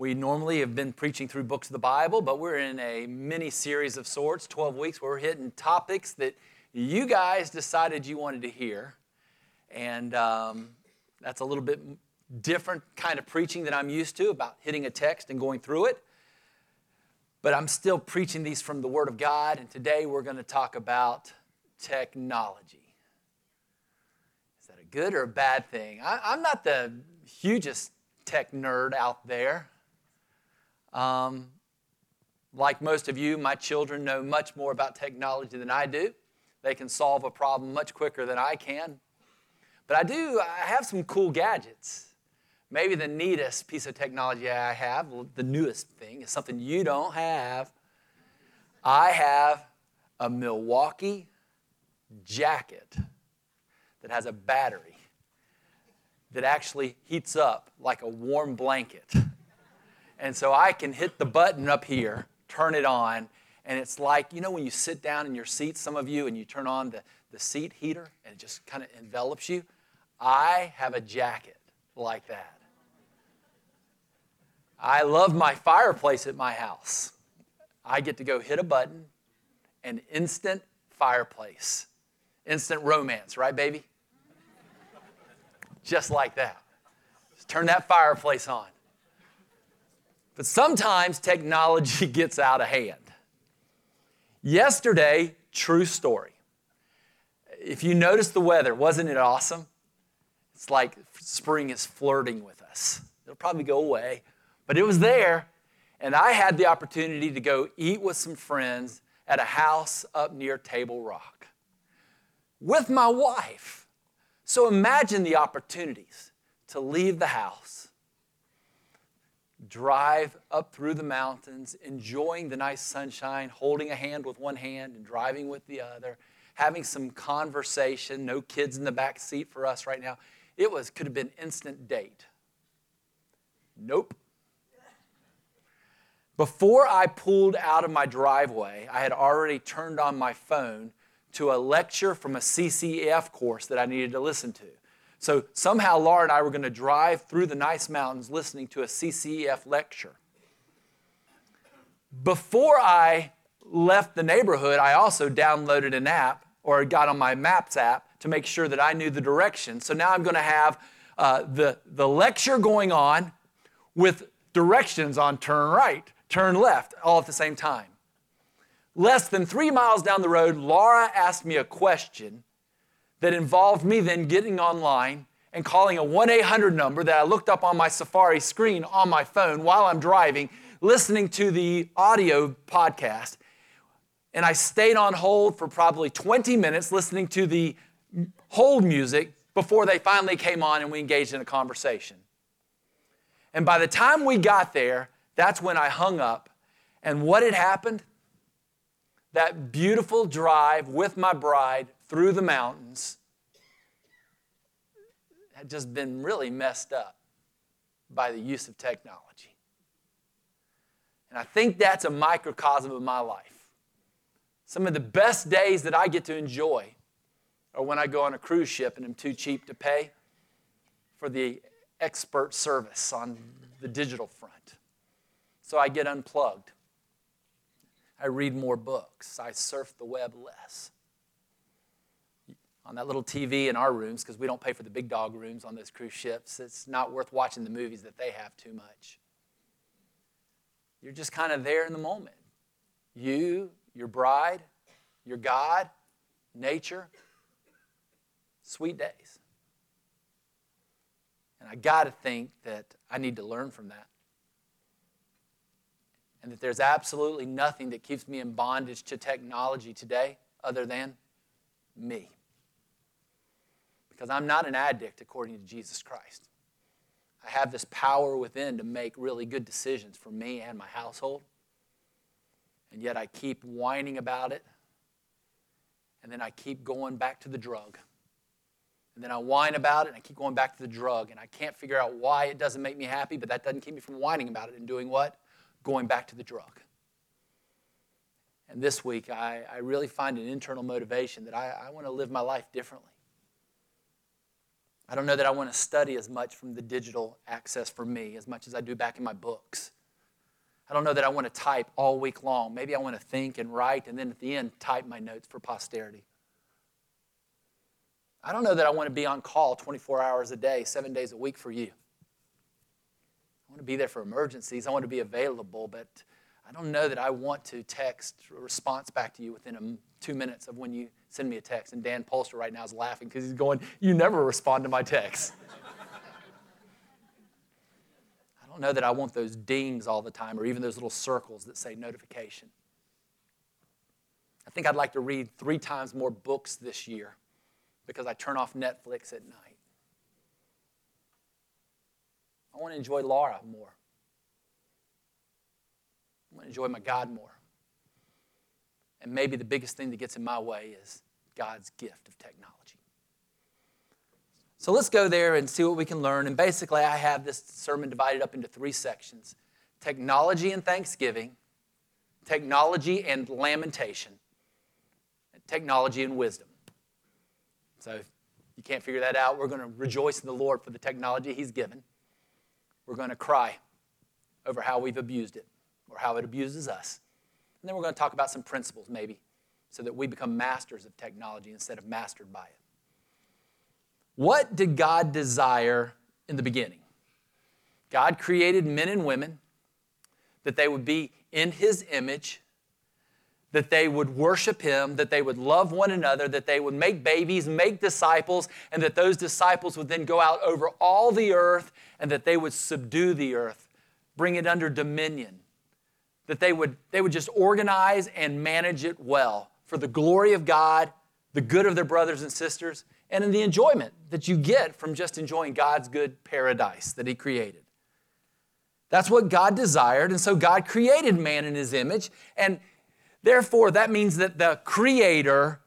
We normally have been preaching through books of the Bible, but we're in a mini-series of sorts, 12 weeks, where we're hitting topics that you guys decided you wanted to hear. And that's a little bit different kind of preaching that I'm used to, about hitting a text and going through it. But I'm still preaching these from the Word of God, and today we're going to talk about technology. Is that a good or a bad thing? I'm not the hugest tech nerd out there. Like most of you, my children know much more about technology than I do. They can solve a problem much quicker than I can. But I have some cool gadgets. Maybe the neatest piece of technology I have, the newest thing, is something you don't have. I have a Milwaukee jacket that has a battery that actually heats up like a warm blanket. And so I can hit the button up here, turn it on, and it's like, you know when you sit down in your seat, some of you, and you turn on the seat heater, and it just kind of envelops you? I have a jacket like that. I love my fireplace at my house. I get to go hit a button, and instant fireplace. Instant romance, right, baby? Just like that. Just turn that fireplace on. But sometimes technology gets out of hand. Yesterday, true story. If you notice the weather, wasn't it awesome? It's like spring is flirting with us. It'll probably go away, but it was there. And I had the opportunity to go eat with some friends at a house up near Table Rock with my wife. So imagine the opportunities to leave the house, drive up through the mountains, enjoying the nice sunshine, holding a hand with one hand and driving with the other, having some conversation, no kids in the back seat for us right now. It could have been instant date. Nope. Before I pulled out of my driveway, I had already turned on my phone to a lecture from a CCEF course that I needed to listen to. So somehow Laura and I were going to drive through the nice mountains listening to a CCEF lecture. Before I left the neighborhood, I also downloaded an app, or got on my Maps app, to make sure that I knew the direction. So now I'm going to have the lecture going on with directions on turn right, turn left, all at the same time. Less than 3 miles down the road, Laura asked me a question that involved me then getting online and calling a 1-800 number that I looked up on my Safari screen on my phone while I'm driving, listening to the audio podcast. And I stayed on hold for probably 20 minutes listening to the hold music before they finally came on and we engaged in a conversation. And by the time we got there, that's when I hung up. And what had happened? That beautiful drive with my bride through the mountains had just been really messed up by the use of technology. And I think that's a microcosm of my life. Some of the best days that I get to enjoy are when I go on a cruise ship and I'm too cheap to pay for the expert service on the digital front. So I get unplugged. I read more books. I surf the web less. On that little TV in our rooms, because we don't pay for the big dog rooms on those cruise ships, it's not worth watching the movies that they have too much. You're just kind of there in the moment. You, your bride, your God, nature, sweet days. And I got to think that I need to learn from that. And that there's absolutely nothing that keeps me in bondage to technology today other than me. Because I'm not an addict according to Jesus Christ. I have this power within to make really good decisions for me and my household. And yet I keep whining about it. And then I keep going back to the drug. And then I whine about it and I keep going back to the drug. And I can't figure out why it doesn't make me happy, but that doesn't keep me from whining about it and doing what? Going back to the drug. And this week, I really find an internal motivation that I want to live my life differently. I don't know that I want to study as much from the digital access for me as much as I do back in my books. I don't know that I want to type all week long. Maybe I want to think and write and then at the end type my notes for posterity. I don't know that I want to be on call 24 hours a day, 7 days a week for you. I want to be there for emergencies. I want to be available, but I don't know that I want to text a response back to you within 2 minutes of when you send me a text. And Dan Polster right now is laughing because he's going, you never respond to my text. I don't know that I want those dings all the time or even those little circles that say notification. I think I'd like to read 3 times more books this year because I turn off Netflix at night. I want to enjoy Laura more. I want to enjoy my God more. And maybe the biggest thing that gets in my way is God's gift of technology. So let's go there and see what we can learn. And basically, I have this sermon divided up into 3 sections. Technology and thanksgiving, technology and lamentation, and technology and wisdom. So if you can't figure that out, we're going to rejoice in the Lord for the technology he's given. We're going to cry over how we've abused it or how it abuses us. And then we're going to talk about some principles maybe so that we become masters of technology instead of mastered by it. What did God desire in the beginning? God created men and women that they would be in his image, that they would worship him, that they would love one another, that they would make babies, make disciples, and that those disciples would then go out over all the earth and that they would subdue the earth, bring it under dominion, that they would just organize and manage it well for the glory of God, the good of their brothers and sisters, and in the enjoyment that you get from just enjoying God's good paradise that he created. That's what God desired, and so God created man in his image, and therefore, that means that the creator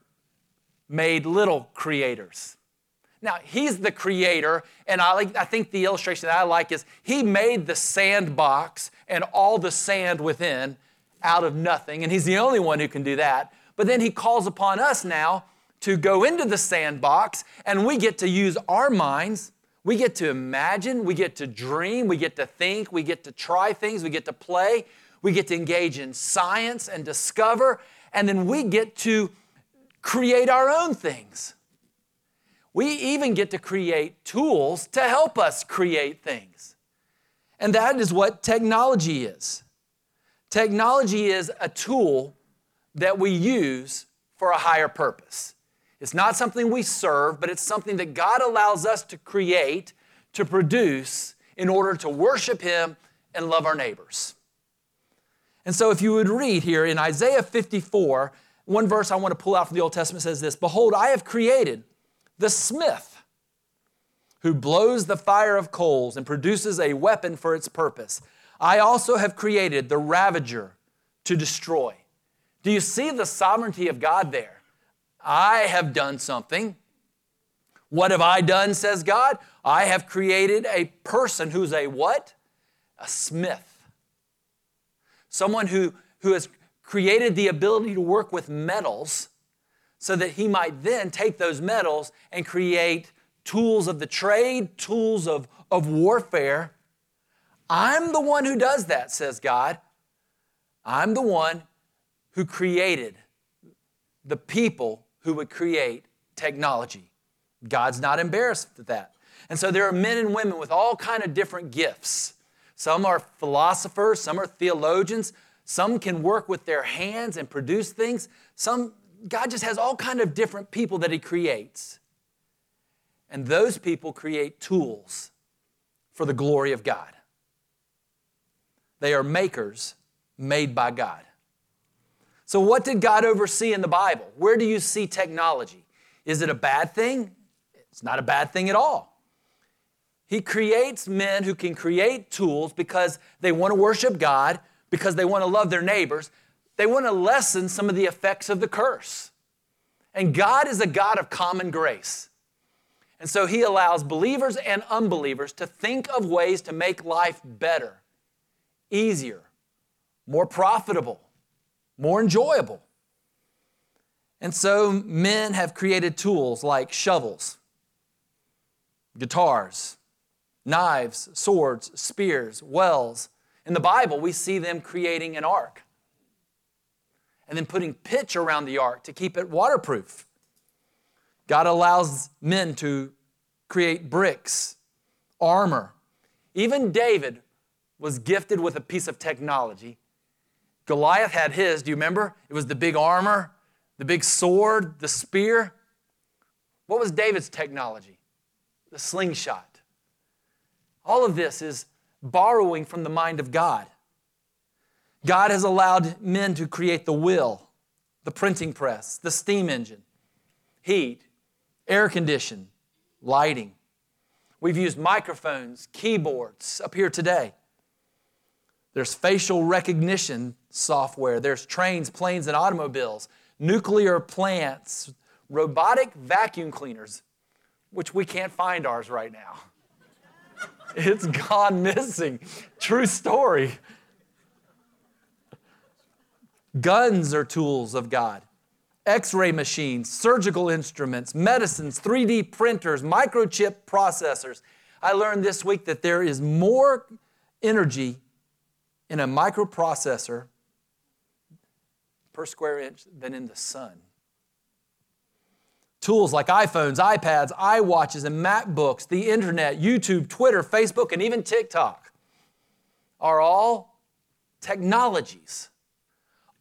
made little creators. Now, he's the creator, and I think the illustration that I like is he made the sandbox and all the sand within out of nothing, and he's the only one who can do that. But then he calls upon us now to go into the sandbox, and we get to use our minds. We get to imagine. We get to dream. We get to think. We get to try things. We get to play. We get to engage in science and discover, and then we get to create our own things. We even get to create tools to help us create things. And that is what technology is. Technology is a tool that we use for a higher purpose. It's not something we serve, but it's something that God allows us to create, to produce, in order to worship him and love our neighbors. And so if you would read here in Isaiah 54, one verse I want to pull out from the Old Testament says this, "Behold, I have created the smith who blows the fire of coals and produces a weapon for its purpose. I also have created the ravager to destroy." Do you see the sovereignty of God there? I have done something. What have I done, says God? I have created a person who's a what? A smith. Someone who has created the ability to work with metals so that he might then take those metals and create tools of the trade, tools of warfare. I'm the one who does that, says God. I'm the one who created the people who would create technology. God's not embarrassed at that. And so there are men and women with all kinds of different gifts. Some are philosophers, some are theologians, some can work with their hands and produce things. Some, God just has all kinds of different people that he creates. And those people create tools for the glory of God. They are makers made by God. So what did God oversee in the Bible? Where do you see technology? Is it a bad thing? It's not a bad thing at all. He creates men who can create tools because they want to worship God, because they want to love their neighbors. They want to lessen some of the effects of the curse. And God is a God of common grace. And so he allows believers and unbelievers to think of ways to make life better, easier, more profitable, more enjoyable. And so men have created tools like shovels, guitars, knives, swords, spears, wells. In the Bible, we see them creating an ark and then putting pitch around the ark to keep it waterproof. God allows men to create bricks, armor. Even David was gifted with a piece of technology. Goliath had his, do you remember? It was the big armor, the big sword, the spear. What was David's technology? The slingshot. All of this is borrowing from the mind of God. God has allowed men to create the will, the printing press, the steam engine, heat, air conditioning, lighting. We've used microphones, keyboards up here today. There's facial recognition software. There's trains, planes, and automobiles, nuclear plants, robotic vacuum cleaners, which we can't find ours right now. It's gone missing. True story. Guns are tools of God. X-ray machines, surgical instruments, medicines, 3D printers, microchip processors. I learned this week that there is more energy in a microprocessor per square inch than in the sun. Tools like iPhones, iPads, iWatches, and MacBooks, the internet, YouTube, Twitter, Facebook, and even TikTok are all technologies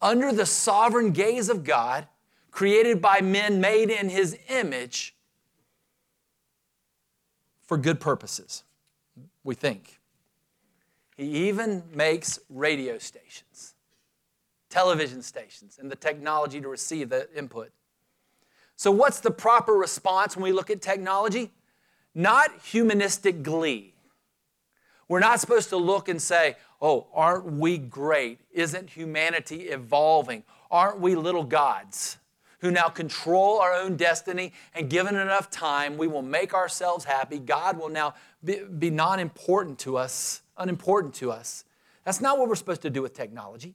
under the sovereign gaze of God, created by men made in His image for good purposes, we think. He even makes radio stations, television stations, and the technology to receive the input. So what's the proper response when we look at technology? Not humanistic glee. We're not supposed to look and say, oh, aren't we great? Isn't humanity evolving? Aren't we little gods who now control our own destiny, and given enough time, we will make ourselves happy. God will now be non-important to us. Unimportant to us. That's not what we're supposed to do with technology.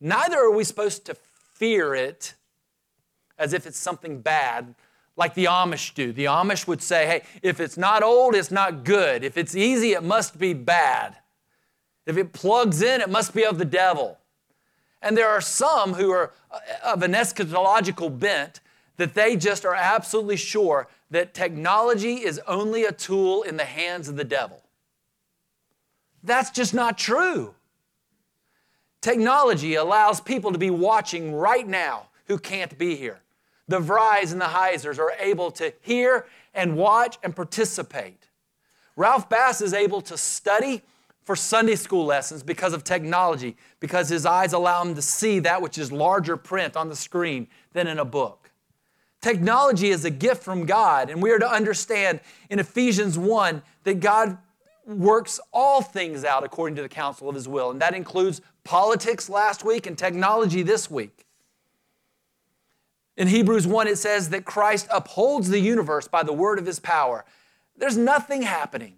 Neither are we supposed to fear it as if it's something bad, like the Amish do. The Amish would say, hey, if it's not old, it's not good. If it's easy, it must be bad. If it plugs in, it must be of the devil. And there are some who are of an eschatological bent that they just are absolutely sure that technology is only a tool in the hands of the devil. That's just not true. Technology allows people to be watching right now who can't be here. The Vries and the Heisers are able to hear and watch and participate. Ralph Bass is able to study for Sunday school lessons because of technology, because his eyes allow him to see that which is larger print on the screen than in a book. Technology is a gift from God, and we are to understand in Ephesians 1 that God works all things out according to the counsel of His will. And that includes politics last week and technology this week. In Hebrews 1, it says that Christ upholds the universe by the word of His power. There's nothing happening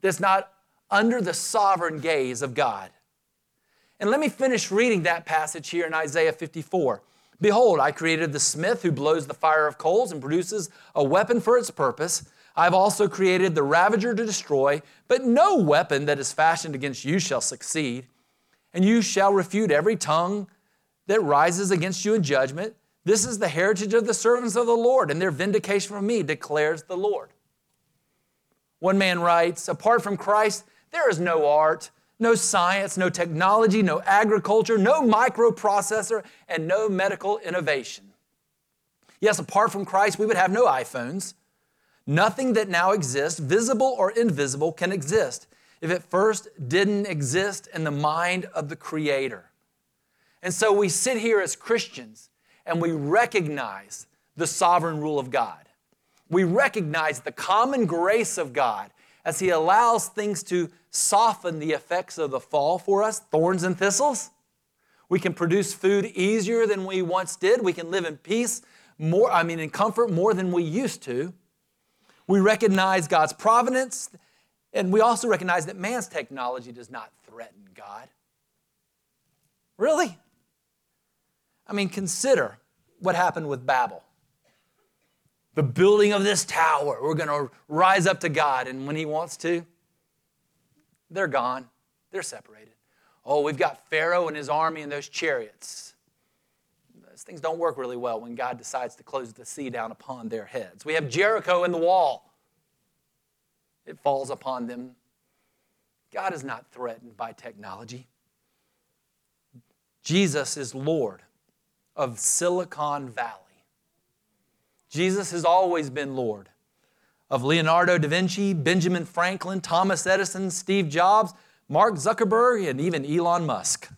that's not under the sovereign gaze of God. And let me finish reading that passage here in Isaiah 54. Behold, I created the smith who blows the fire of coals and produces a weapon for its purpose. I've also created the ravager to destroy, but no weapon that is fashioned against you shall succeed. And you shall refute every tongue that rises against you in judgment. This is the heritage of the servants of the Lord, and their vindication from me, declares the Lord. One man writes, apart from Christ, there is no art, no science, no technology, no agriculture, no microprocessor, and no medical innovation. Yes, apart from Christ, we would have no iPhones. Nothing that now exists, visible or invisible, can exist if it first didn't exist in the mind of the Creator. And so we sit here as Christians and we recognize the sovereign rule of God. We recognize the common grace of God as He allows things to soften the effects of the fall for us, thorns and thistles. We can produce food easier than we once did. We can live in peace, in comfort more than we used to. We recognize God's providence, and we also recognize that man's technology does not threaten God. Really? Consider what happened with Babel. the building of this tower. We're going to rise up to God. And when he wants to, they're gone. They're separated. Oh, we've got Pharaoh and his army and those chariots. Those things don't work really well when God decides to close the sea down upon their heads. We have Jericho and the wall. It falls upon them. God is not threatened by technology. Jesus is Lord of Silicon Valley. Jesus has always been Lord of Leonardo da Vinci, Benjamin Franklin, Thomas Edison, Steve Jobs, Mark Zuckerberg, and even Elon Musk.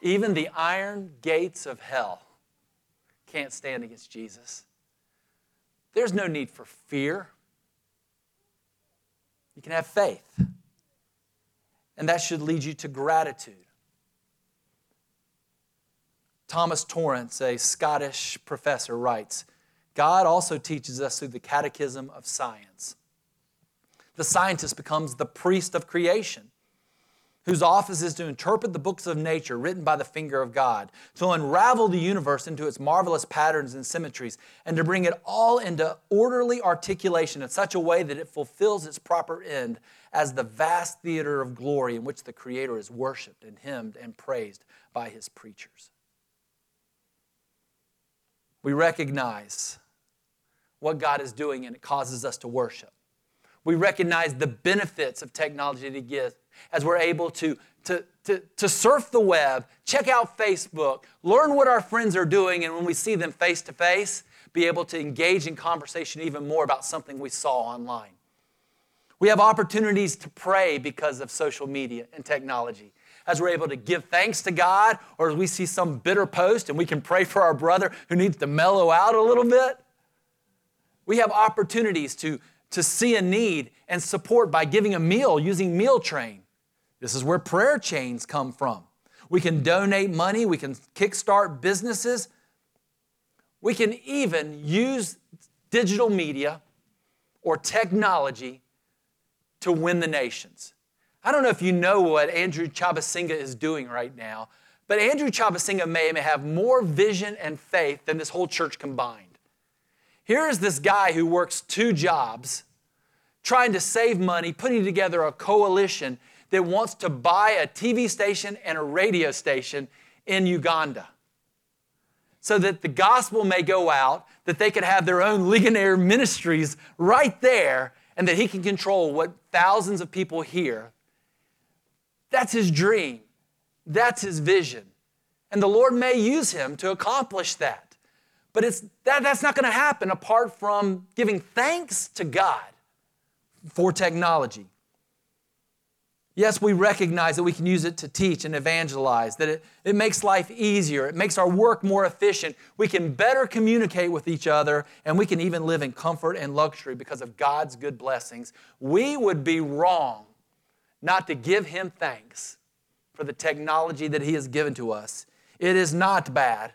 Even the iron gates of hell can't stand against Jesus. There's no need for fear. You can have faith. And that should lead you to gratitude. Thomas Torrance, a Scottish professor, writes, God also teaches us through the catechism of science. The scientist becomes the priest of creation, whose office is to interpret the books of nature written by the finger of God, to unravel the universe into its marvelous patterns and symmetries, and to bring it all into orderly articulation in such a way that it fulfills its proper end as the vast theater of glory in which the Creator is worshipped and hymned and praised by his preachers. We recognize what God is doing, and it causes us to worship. We recognize the benefits of technology to give as we're able to surf the web, check out Facebook, learn what our friends are doing, and when we see them face to face, be able to engage in conversation even more about something we saw online. We have opportunities to pray because of social media and technology, as we're able to give thanks to God, or as we see some bitter post and we can pray for our brother who needs to mellow out a little bit. We have opportunities to see a need and support by giving a meal, using Meal Train. This is where prayer chains come from. We can donate money. We can kickstart businesses. We can even use digital media or technology to win the nations. I don't know if you know what Andrew Chabasinga is doing right now, but Andrew Chabasinga may have more vision and faith than this whole church combined. Here is this guy who works two jobs, trying to save money, putting together a coalition that wants to buy a TV station and a radio station in Uganda so that the gospel may go out, that they could have their own Ligonier ministries right there, and that he can control what thousands of people hear. That's his dream. That's his vision. And the Lord may use him to accomplish that. But that's not going to happen apart from giving thanks to God for technology. Yes, we recognize that we can use it to teach and evangelize, that it makes life easier. It makes our work more efficient. We can better communicate with each other, and we can even live in comfort and luxury because of God's good blessings. We would be wrong not to give him thanks for the technology that he has given to us. It is not bad.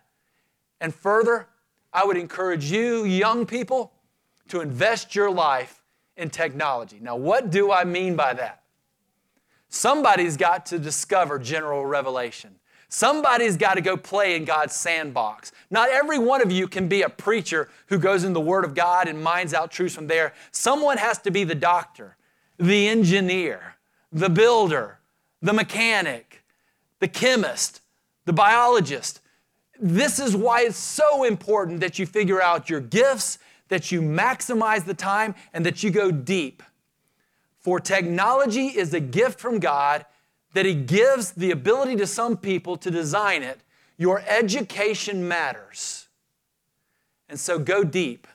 And further, I would encourage you, young people, to invest your life in technology. Now, what do I mean by that? Somebody's got to discover general revelation. Somebody's got to go play in God's sandbox. Not every one of you can be a preacher who goes in the Word of God and mines out truths from there. Someone has to be the doctor, the engineer, the builder, the mechanic, the chemist, the biologist. This is why it's so important that you figure out your gifts, that you maximize the time, and that you go deep. For technology is a gift from God that he gives the ability to some people to design it. Your education matters. And so go deep.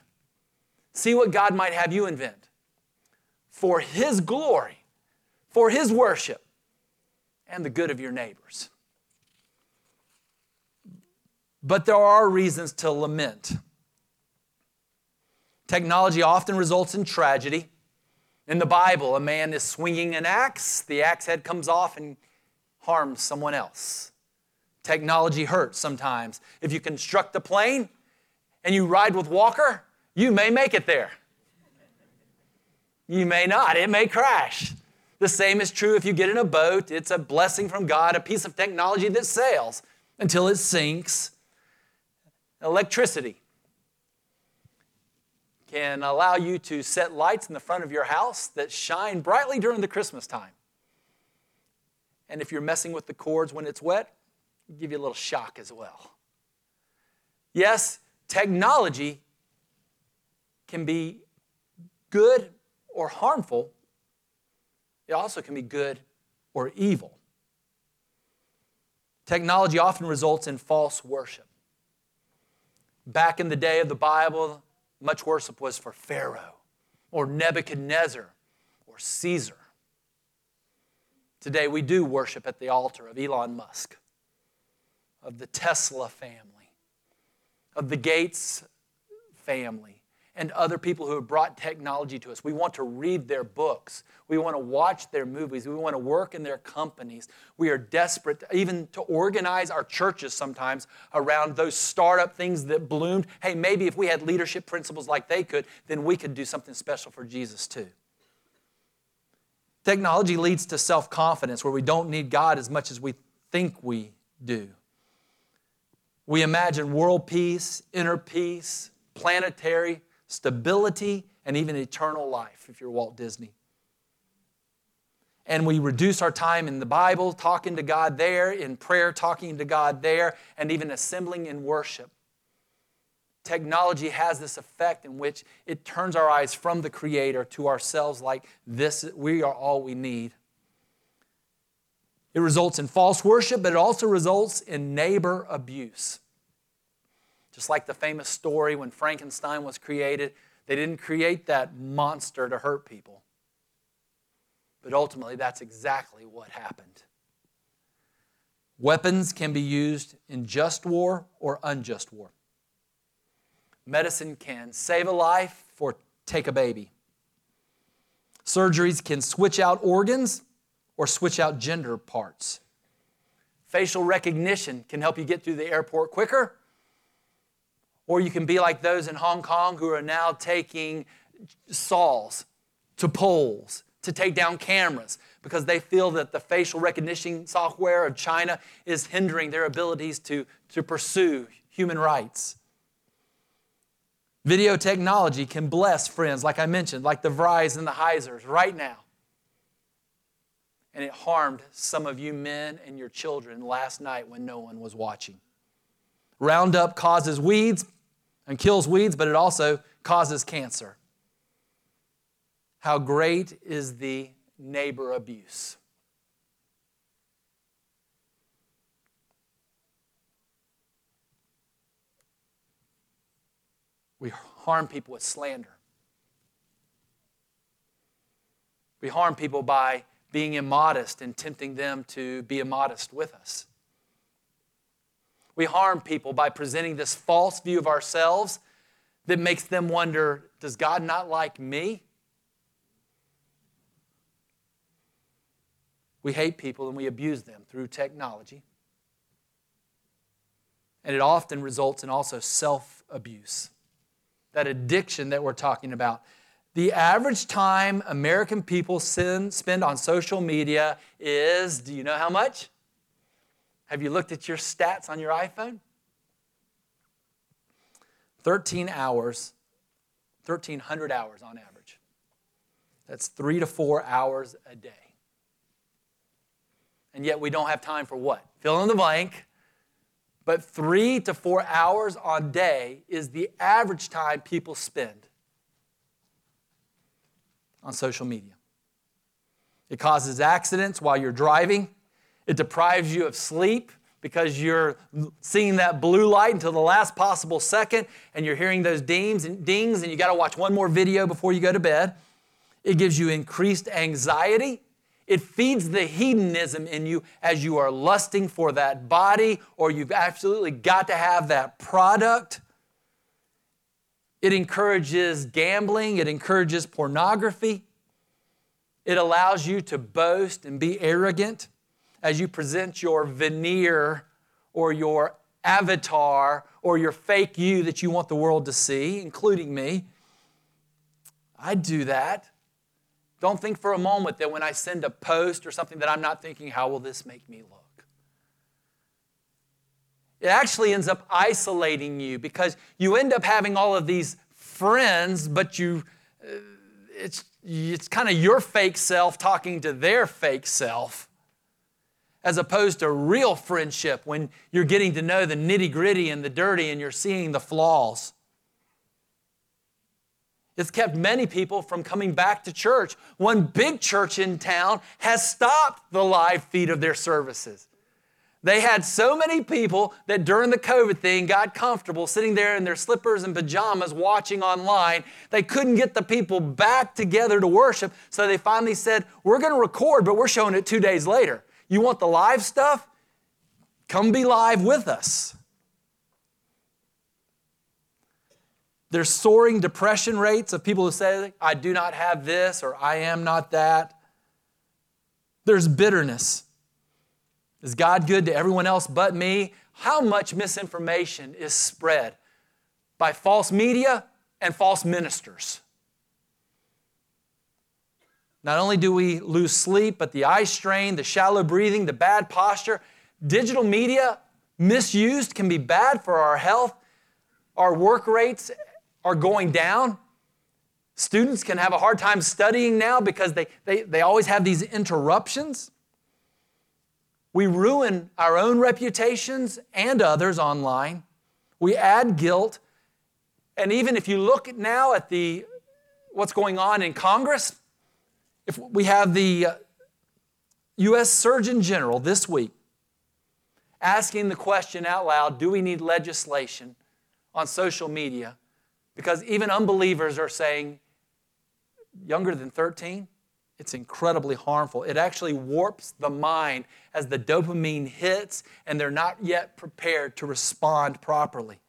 See what God might have you invent for his glory, for his worship, and the good of your neighbors. But there are reasons to lament. Technology often results in tragedy. In the Bible, a man is swinging an axe. The axe head comes off and harms someone else. Technology hurts sometimes. If you construct a plane and you ride with Walker, you may make it there. You may not. It may crash. The same is true if you get in a boat. It's a blessing from God, a piece of technology that sails until it sinks. Electricity can allow you to set lights in the front of your house that shine brightly during the Christmas time. And if you're messing with the cords when it's wet, it'll give you a little shock as well. Yes, technology can be good or harmful. It also can be good or evil. Technology often results in false worship. Back in the day of the Bible, much worship was for Pharaoh or Nebuchadnezzar or Caesar. Today we do worship at the altar of Elon Musk, of the Tesla family, of the Gates family, and other people who have brought technology to us. We want to read their books. We want to watch their movies. We want to work in their companies. We are desperate even to organize our churches sometimes around those startup things that bloomed. Hey, maybe if we had leadership principles like they could, then we could do something special for Jesus too. Technology leads to self-confidence where we don't need God as much as we think we do. We imagine world peace, inner peace, planetary stability, and even eternal life if you're Walt Disney. And we reduce our time in the Bible, talking to God there, in prayer, talking to God there, and even assembling in worship. Technology has this effect in which it turns our eyes from the Creator to ourselves like this, we are all we need. It results in false worship, but it also results in neighbor abuse. Just like the famous story when Frankenstein was created, they didn't create that monster to hurt people. But ultimately, that's exactly what happened. Weapons can be used in just war or unjust war. Medicine can save a life or take a baby. Surgeries can switch out organs or switch out gender parts. Facial recognition can help you get through the airport quicker. Or you can be like those in Hong Kong who are now taking saws to poles to take down cameras because they feel that the facial recognition software of China is hindering their abilities to pursue human rights. Video technology can bless friends, like I mentioned, like the Vries and the Heisers right now. And it harmed some of you men and your children last night when no one was watching. Roundup causes weeds and kills weeds, but it also causes cancer. How great is the neighbor abuse? We harm people with slander. We harm people by being immodest and tempting them to be immodest with us. We harm people by presenting this false view of ourselves that makes them wonder, does God not like me? We hate people and we abuse them through technology. And it often results in also self-abuse, that addiction that we're talking about. The average time American people spend on social media is, do you know how much? Have you looked at your stats on your iPhone? 1,300 hours on average. That's 3 to 4 hours a day. And yet we don't have time for what? Fill in the blank. But 3 to 4 hours a day is the average time people spend on social media. It causes accidents while you're driving. It deprives you of sleep because you're seeing that blue light until the last possible second and you're hearing those dings and you got to watch one more video before you go to bed. It gives you increased anxiety. It feeds the hedonism in you as you are lusting for that body or you've absolutely got to have that product. It encourages gambling. It encourages pornography. It allows you to boast and be arrogant as you present your veneer or your avatar or your fake you that you want the world to see, including me. I do that. Don't think for a moment that when I send a post or something that I'm not thinking, how will this make me look? It actually ends up isolating you because you end up having all of these friends, but it's kind of your fake self talking to their fake self, as opposed to real friendship when you're getting to know the nitty-gritty and the dirty and you're seeing the flaws. It's kept many people from coming back to church. One big church in town has stopped the live feed of their services. They had so many people that during the COVID thing got comfortable sitting there in their slippers and pajamas watching online. They couldn't get the people back together to worship, so they finally said, we're going to record, but we're showing it 2 days later. You want the live stuff? Come be live with us. There's soaring depression rates of people who say, I do not have this, or I am not that. There's bitterness. Is God good to everyone else but me? How much misinformation is spread by false media and false ministers? Not only do we lose sleep, but the eye strain, the shallow breathing, the bad posture. Digital media misused can be bad for our health. Our work rates are going down. Students can have a hard time studying now because they always have these interruptions. We ruin our own reputations and others online. We add guilt. And even if you look now at what's going on in Congress, if we have the U.S. Surgeon General this week asking the question out loud, do we need legislation on social media? Because even unbelievers are saying, younger than 13, it's incredibly harmful. It actually warps the mind as the dopamine hits and they're not yet prepared to respond properly.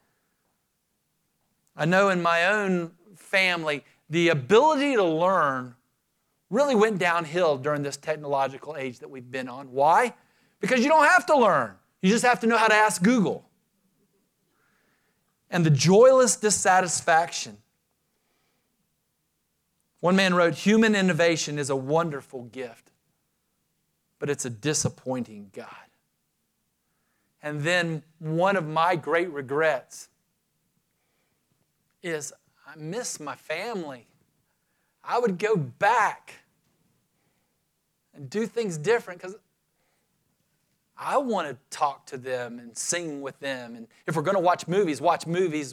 I know in my own family, the ability to learn really went downhill during this technological age that we've been on. Why? Because you don't have to learn. You just have to know how to ask Google. And the joyless dissatisfaction. One man wrote, human innovation is a wonderful gift, but it's a disappointing God. And then one of my great regrets is I miss my family. I would go back and do things different because I want to talk to them and sing with them. And if we're going to watch movies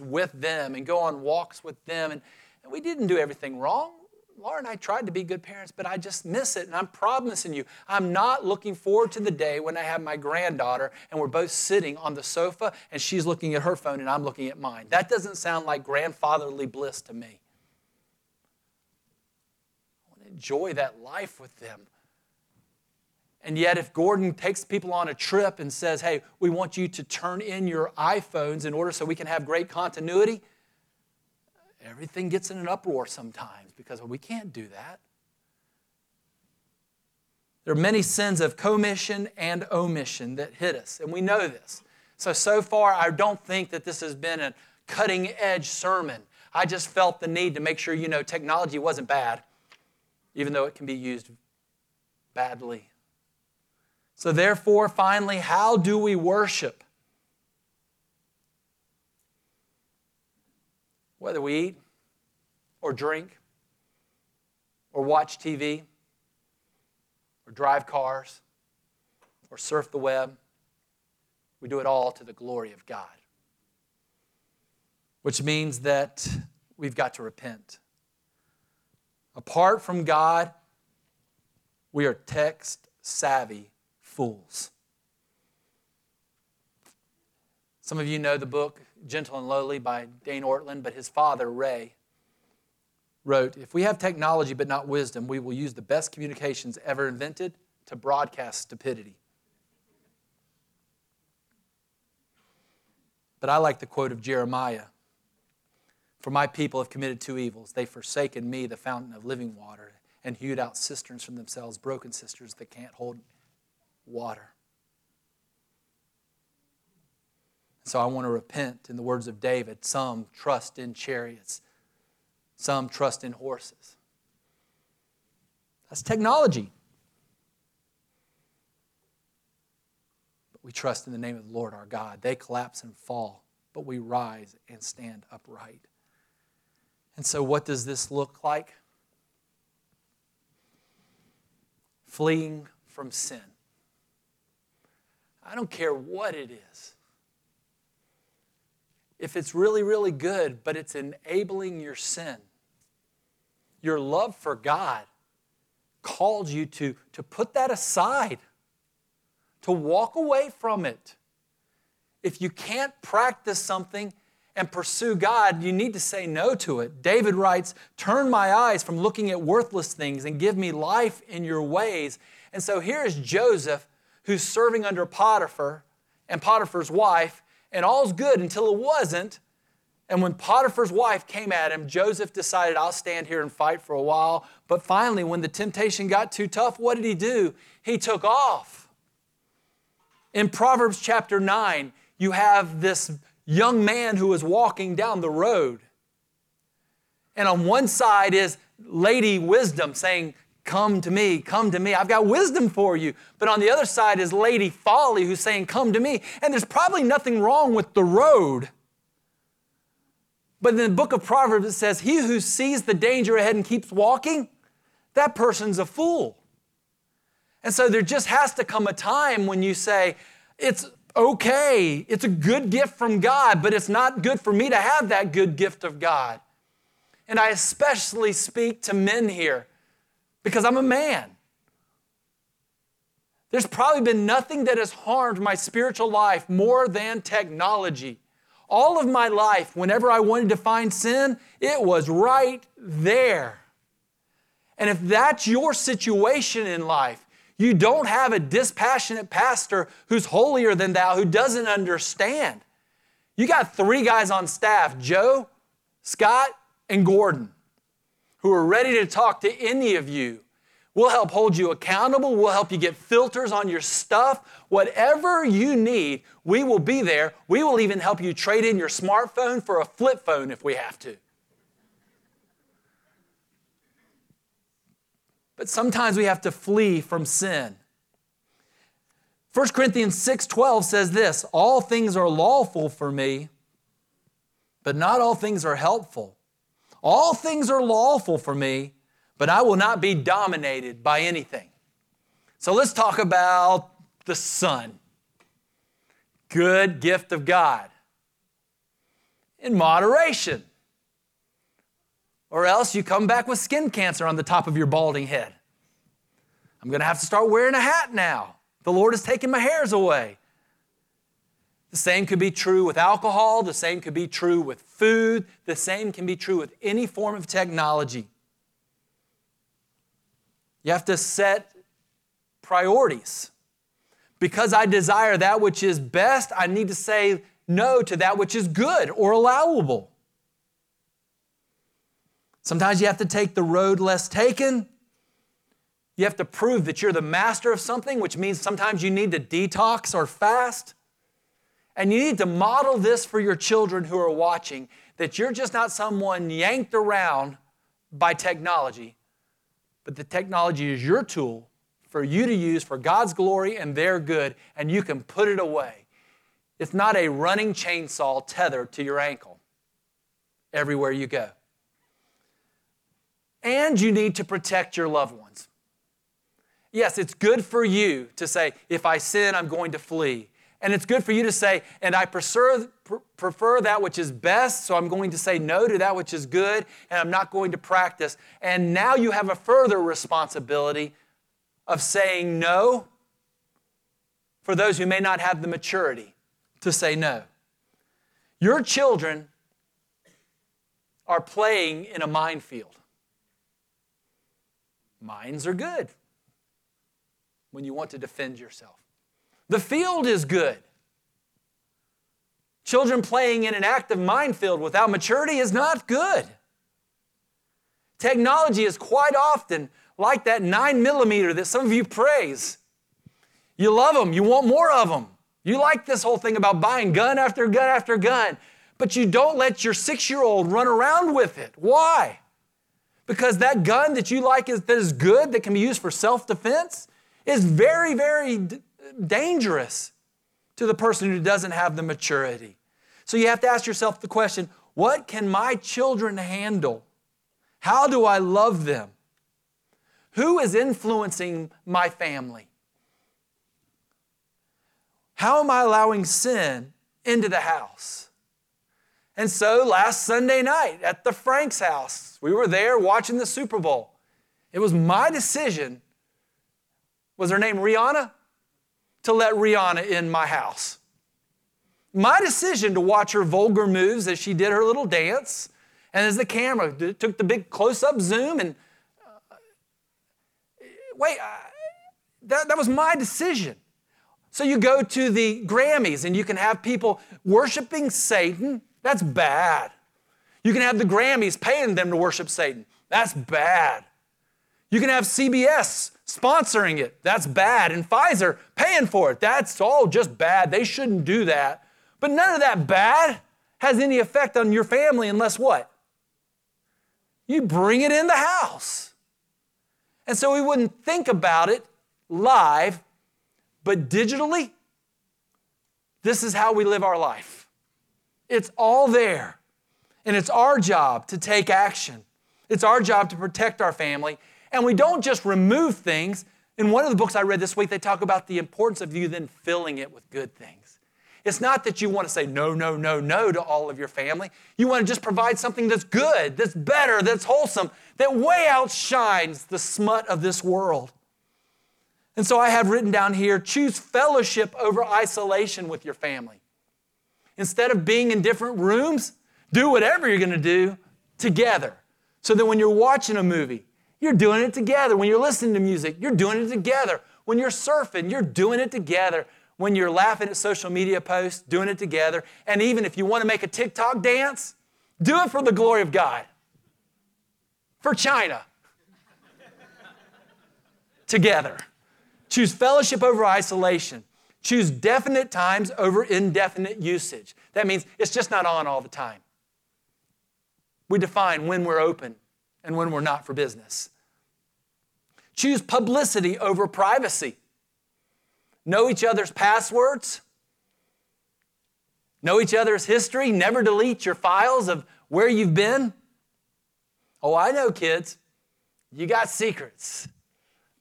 with them and go on walks with them. And we didn't do everything wrong. Laura and I tried to be good parents, but I just miss it. And I'm promising you, I'm not looking forward to the day when I have my granddaughter and we're both sitting on the sofa and she's looking at her phone and I'm looking at mine. That doesn't sound like grandfatherly bliss to me. Enjoy that life with them. And yet if Gordon takes people on a trip and says, hey, we want you to turn in your iPhones in order so we can have great continuity, everything gets in an uproar sometimes because we can't do that. There are many sins of commission and omission that hit us, and we know this. So far, I don't think that this has been a cutting-edge sermon. I just felt the need to make sure you know technology wasn't bad, even though it can be used badly. So therefore, finally, how do we worship? Whether we eat or drink or watch TV or drive cars or surf the web, we do it all to the glory of God, which means that we've got to repent. Apart from God, we are text-savvy fools. Some of you know the book Gentle and Lowly by Dane Ortlund, but his father, Ray, wrote, if we have technology but not wisdom, we will use the best communications ever invented to broadcast stupidity. But I like the quote of Jeremiah. For my people have committed two evils. They've forsaken me, the fountain of living water, and hewed out cisterns from themselves, broken cisterns that can't hold water. So I want to repent in the words of David. Some trust in chariots. Some trust in horses. That's technology. But We trust in the name of the Lord our God. They collapse and fall, but we rise and stand upright. And so what does this look like? Fleeing from sin. I don't care what it is. If it's really, really good, but it's enabling your sin, your love for God called you to put that aside, to walk away from it. If you can't practice something and pursue God, you need to say no to it. David writes, "Turn my eyes from looking at worthless things and give me life in your ways." And so here's Joseph, who's serving under Potiphar and Potiphar's wife, and all's good until it wasn't. And when Potiphar's wife came at him, Joseph decided, I'll stand here and fight for a while. But finally, when the temptation got too tough, what did he do? He took off. In Proverbs chapter 9, you have this young man who is walking down the road. And on one side is Lady Wisdom saying, come to me, come to me. I've got wisdom for you. But on the other side is Lady Folly who's saying, come to me. And there's probably nothing wrong with the road. But in the book of Proverbs, it says, he who sees the danger ahead and keeps walking, that person's a fool. And so there just has to come a time when you say, it's okay, it's a good gift from God, but it's not good for me to have that good gift of God. And I especially speak to men here because I'm a man. There's probably been nothing that has harmed my spiritual life more than technology. All of my life, whenever I wanted to find sin, it was right there. And if that's your situation in life, you don't have a dispassionate pastor who's holier than thou, who doesn't understand. You got 3 guys on staff, Joe, Scott, and Gordon, who are ready to talk to any of you. We'll help hold you accountable. We'll help you get filters on your stuff. Whatever you need, we will be there. We will even help you trade in your smartphone for a flip phone if we have to. But sometimes we have to flee from sin. 1 Corinthians 6:12 says this, all things are lawful for me, but not all things are helpful. All things are lawful for me, but I will not be dominated by anything. So let's talk about the Son. Good gift of God. In moderation. Or else you come back with skin cancer on the top of your balding head. I'm going to have to start wearing a hat now. The Lord has taken my hairs away. The same could be true with alcohol. The same could be true with food. The same can be true with any form of technology. You have to set priorities. Because I desire that which is best, I need to say no to that which is good or allowable. Sometimes you have to take the road less taken. You have to prove that you're the master of something, which means sometimes you need to detox or fast. And you need to model this for your children who are watching, that you're just not someone yanked around by technology, but the technology is your tool for you to use for God's glory and their good, and you can put it away. It's not a running chainsaw tethered to your ankle everywhere you go. And you need to protect your loved ones. Yes, it's good for you to say, if I sin, I'm going to flee. And it's good for you to say, and I prefer that which is best, so I'm going to say no to that which is good, and I'm not going to practice. And now you have a further responsibility of saying no for those who may not have the maturity to say no. Your children are playing in a minefield. Mines are good when you want to defend yourself. The field is good. Children playing in an active minefield without maturity is not good. Technology is quite often like that 9mm that some of you praise. You love them. You want more of them. You like this whole thing about buying gun after gun after gun, but you don't let your 6-year-old run around with it. Why? Because that gun that you like that is good, that can be used for self-defense, is very, very dangerous. to the person who doesn't have the maturity. So you have to ask yourself the question, what can my children handle? How do I love them? Who is influencing my family? How am I allowing sin into the house? And so last Sunday night at the Franks' house, we were there watching the Super Bowl. It was my decision, was her name Rihanna? To let Rihanna in my house. My decision to watch her vulgar moves as she did her little dance, and as the camera took the big close-up zoom, and that was my decision. So you go to the Grammys, and you can have people worshiping Satan. That's bad. You can have the Grammys paying them to worship Satan. That's bad. You can have CBS sponsoring it. That's bad. And Pfizer paying for it. That's all just bad. They shouldn't do that. But none of that bad has any effect on your family unless what? You bring it in the house. And so we wouldn't think about it live, but digitally, this is how we live our life. It's all there. And it's our job to take action. It's our job to protect our family. And we don't just remove things. In one of the books I read this week, they talk about the importance of you then filling it with good things. It's not that you want to say no, no, no, no to all of your family. You want to just provide something that's good, that's better, that's wholesome, that way outshines the smut of this world. And so I have written down here, choose fellowship over isolation with your family. Instead of being in different rooms, do whatever you're going to do together. So that when you're watching a movie, you're doing it together. When you're listening to music, you're doing it together. When you're surfing, you're doing it together. When you're laughing at social media posts, doing it together. And even if you want to make a TikTok dance, do it for the glory of God. For China. Together. Choose fellowship over isolation. Choose definite times over indefinite usage. That means it's just not on all the time. We define when we're open and when we're not for business. Choose publicity over privacy. Know each other's passwords. Know each other's history. Never delete your files of where you've been. Oh, I know, kids. You got secrets.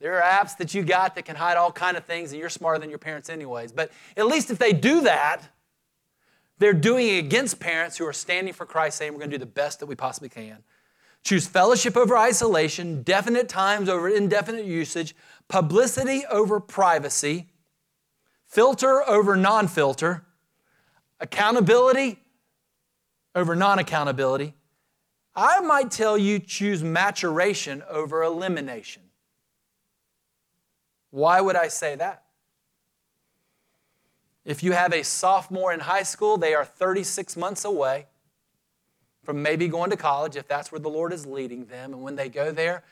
There are apps that you got that can hide all kinds of things, and you're smarter than your parents anyways. But at least if they do that, they're doing it against parents who are standing for Christ, saying we're going to do the best that we possibly can. Choose fellowship over isolation, definite times over indefinite usage, publicity over privacy, filter over non-filter, accountability over non-accountability. I might tell you choose maturation over elimination. Why would I say that? If you have a sophomore in high school, they are 36 months away from maybe going to college, if that's where the Lord is leading them. And when they go there,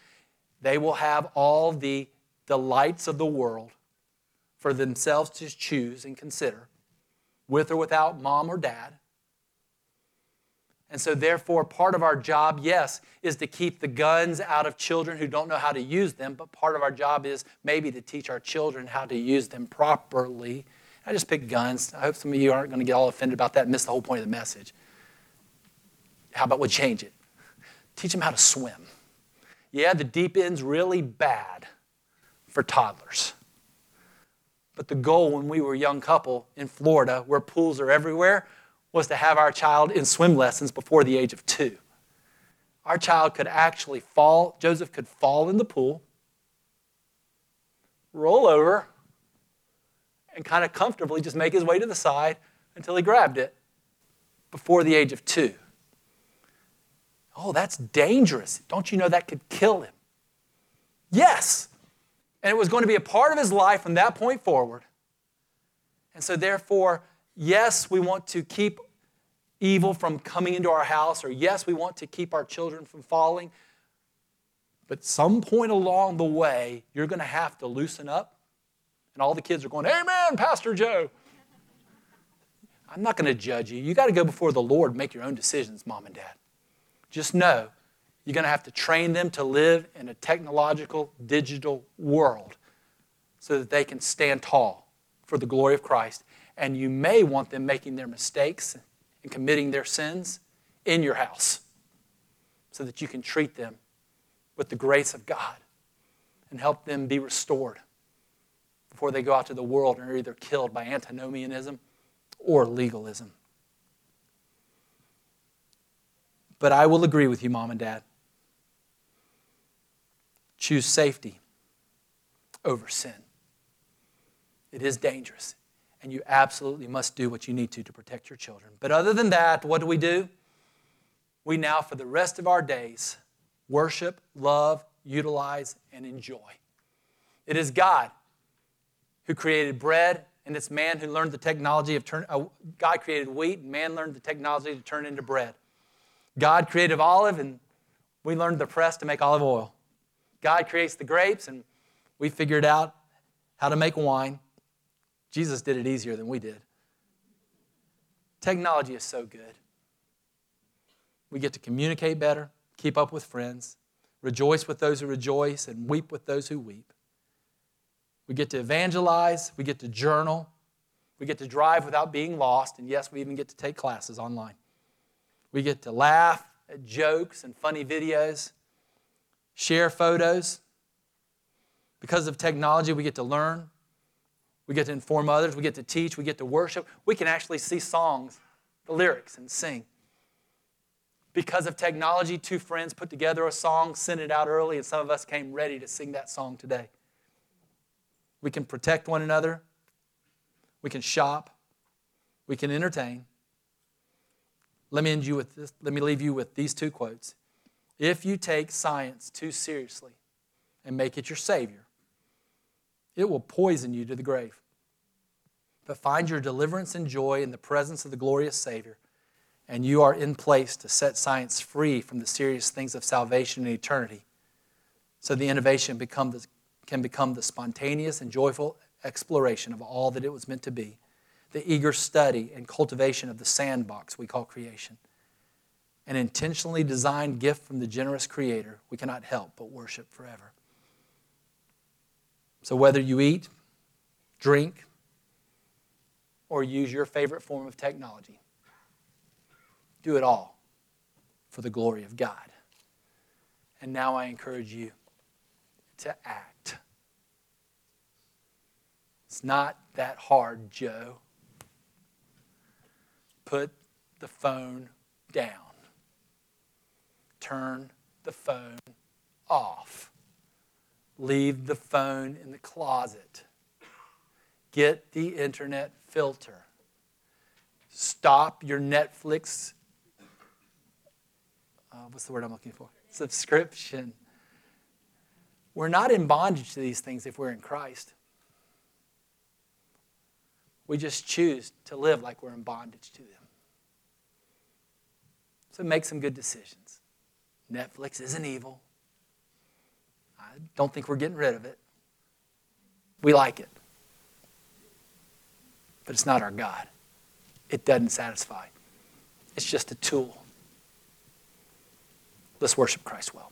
they will have all the delights of the world for themselves to choose and consider, with or without mom or dad. And so therefore, part of our job, yes, is to keep the guns out of children who don't know how to use them, but part of our job is maybe to teach our children how to use them properly. I just picked guns. I hope some of you aren't going to get all offended about that and miss the whole point of the message. How about we change it? Teach them how to swim. Yeah, the deep end's really bad for toddlers. But the goal when we were a young couple in Florida, where pools are everywhere, was to have our child in swim lessons before the age of 2. Our child could actually fall. Joseph could fall in the pool, roll over, and kind of comfortably just make his way to the side until he grabbed it before the age of 2. Oh, that's dangerous. Don't you know that could kill him? Yes. And it was going to be a part of his life from that point forward. And so therefore, yes, we want to keep evil from coming into our house, or yes, we want to keep our children from falling. But some point along the way, you're going to have to loosen up. And all the kids are going, amen, Pastor Joe. I'm not going to judge you. You got to go before the Lord and make your own decisions, mom and dad. Just know you're going to have to train them to live in a technological, digital world so that they can stand tall for the glory of Christ and you may want them making their mistakes and committing their sins in your house so that you can treat them with the grace of God and help them be restored before they go out to the world and are either killed by antinomianism or legalism. But I will agree with you, Mom and Dad. Choose safety over sin. It is dangerous, and you absolutely must do what you need to protect your children. But other than that, what do? We now, for the rest of our days, worship, love, utilize, and enjoy. It is God who created bread, and it's man who learned the technology of God created wheat, and man learned the technology to turn into bread. God created olive, and we learned the press to make olive oil. God creates the grapes, and we figured out how to make wine. Jesus did it easier than we did. Technology is so good. We get to communicate better, keep up with friends, rejoice with those who rejoice, and weep with those who weep. We get to evangelize, we get to journal, we get to drive without being lost, and yes, we even get to take classes online. We get to laugh at jokes and funny videos, share photos. Because of technology, we get to learn. We get to inform others. We get to teach. We get to worship. We can actually see songs, the lyrics, and sing. Because of technology, two friends put together a song, sent it out early, and some of us came ready to sing that song today. We can protect one another. We can shop. We can entertain. Let me leave you with these two quotes. If you take science too seriously and make it your savior, it will poison you to the grave. But find your deliverance and joy in the presence of the glorious Savior, and you are in place to set science free from the serious things of salvation and eternity, so the innovation can become the spontaneous and joyful exploration of all that it was meant to be, the eager study and cultivation of the sandbox we call creation. An intentionally designed gift from the generous Creator we cannot help but worship forever. So whether you eat, drink, or use your favorite form of technology, do it all for the glory of God. And now I encourage you to act. It's not that hard, Joe. Put the phone down. Turn the phone off. Leave the phone in the closet. Get the internet filter. Stop your Netflix, subscription. We're not in bondage to these things if we're in Christ. We just choose to live like we're in bondage to them. So make some good decisions. Netflix isn't evil. I don't think we're getting rid of it. We like it. But it's not our God. It doesn't satisfy. It's just a tool. Let's worship Christ well.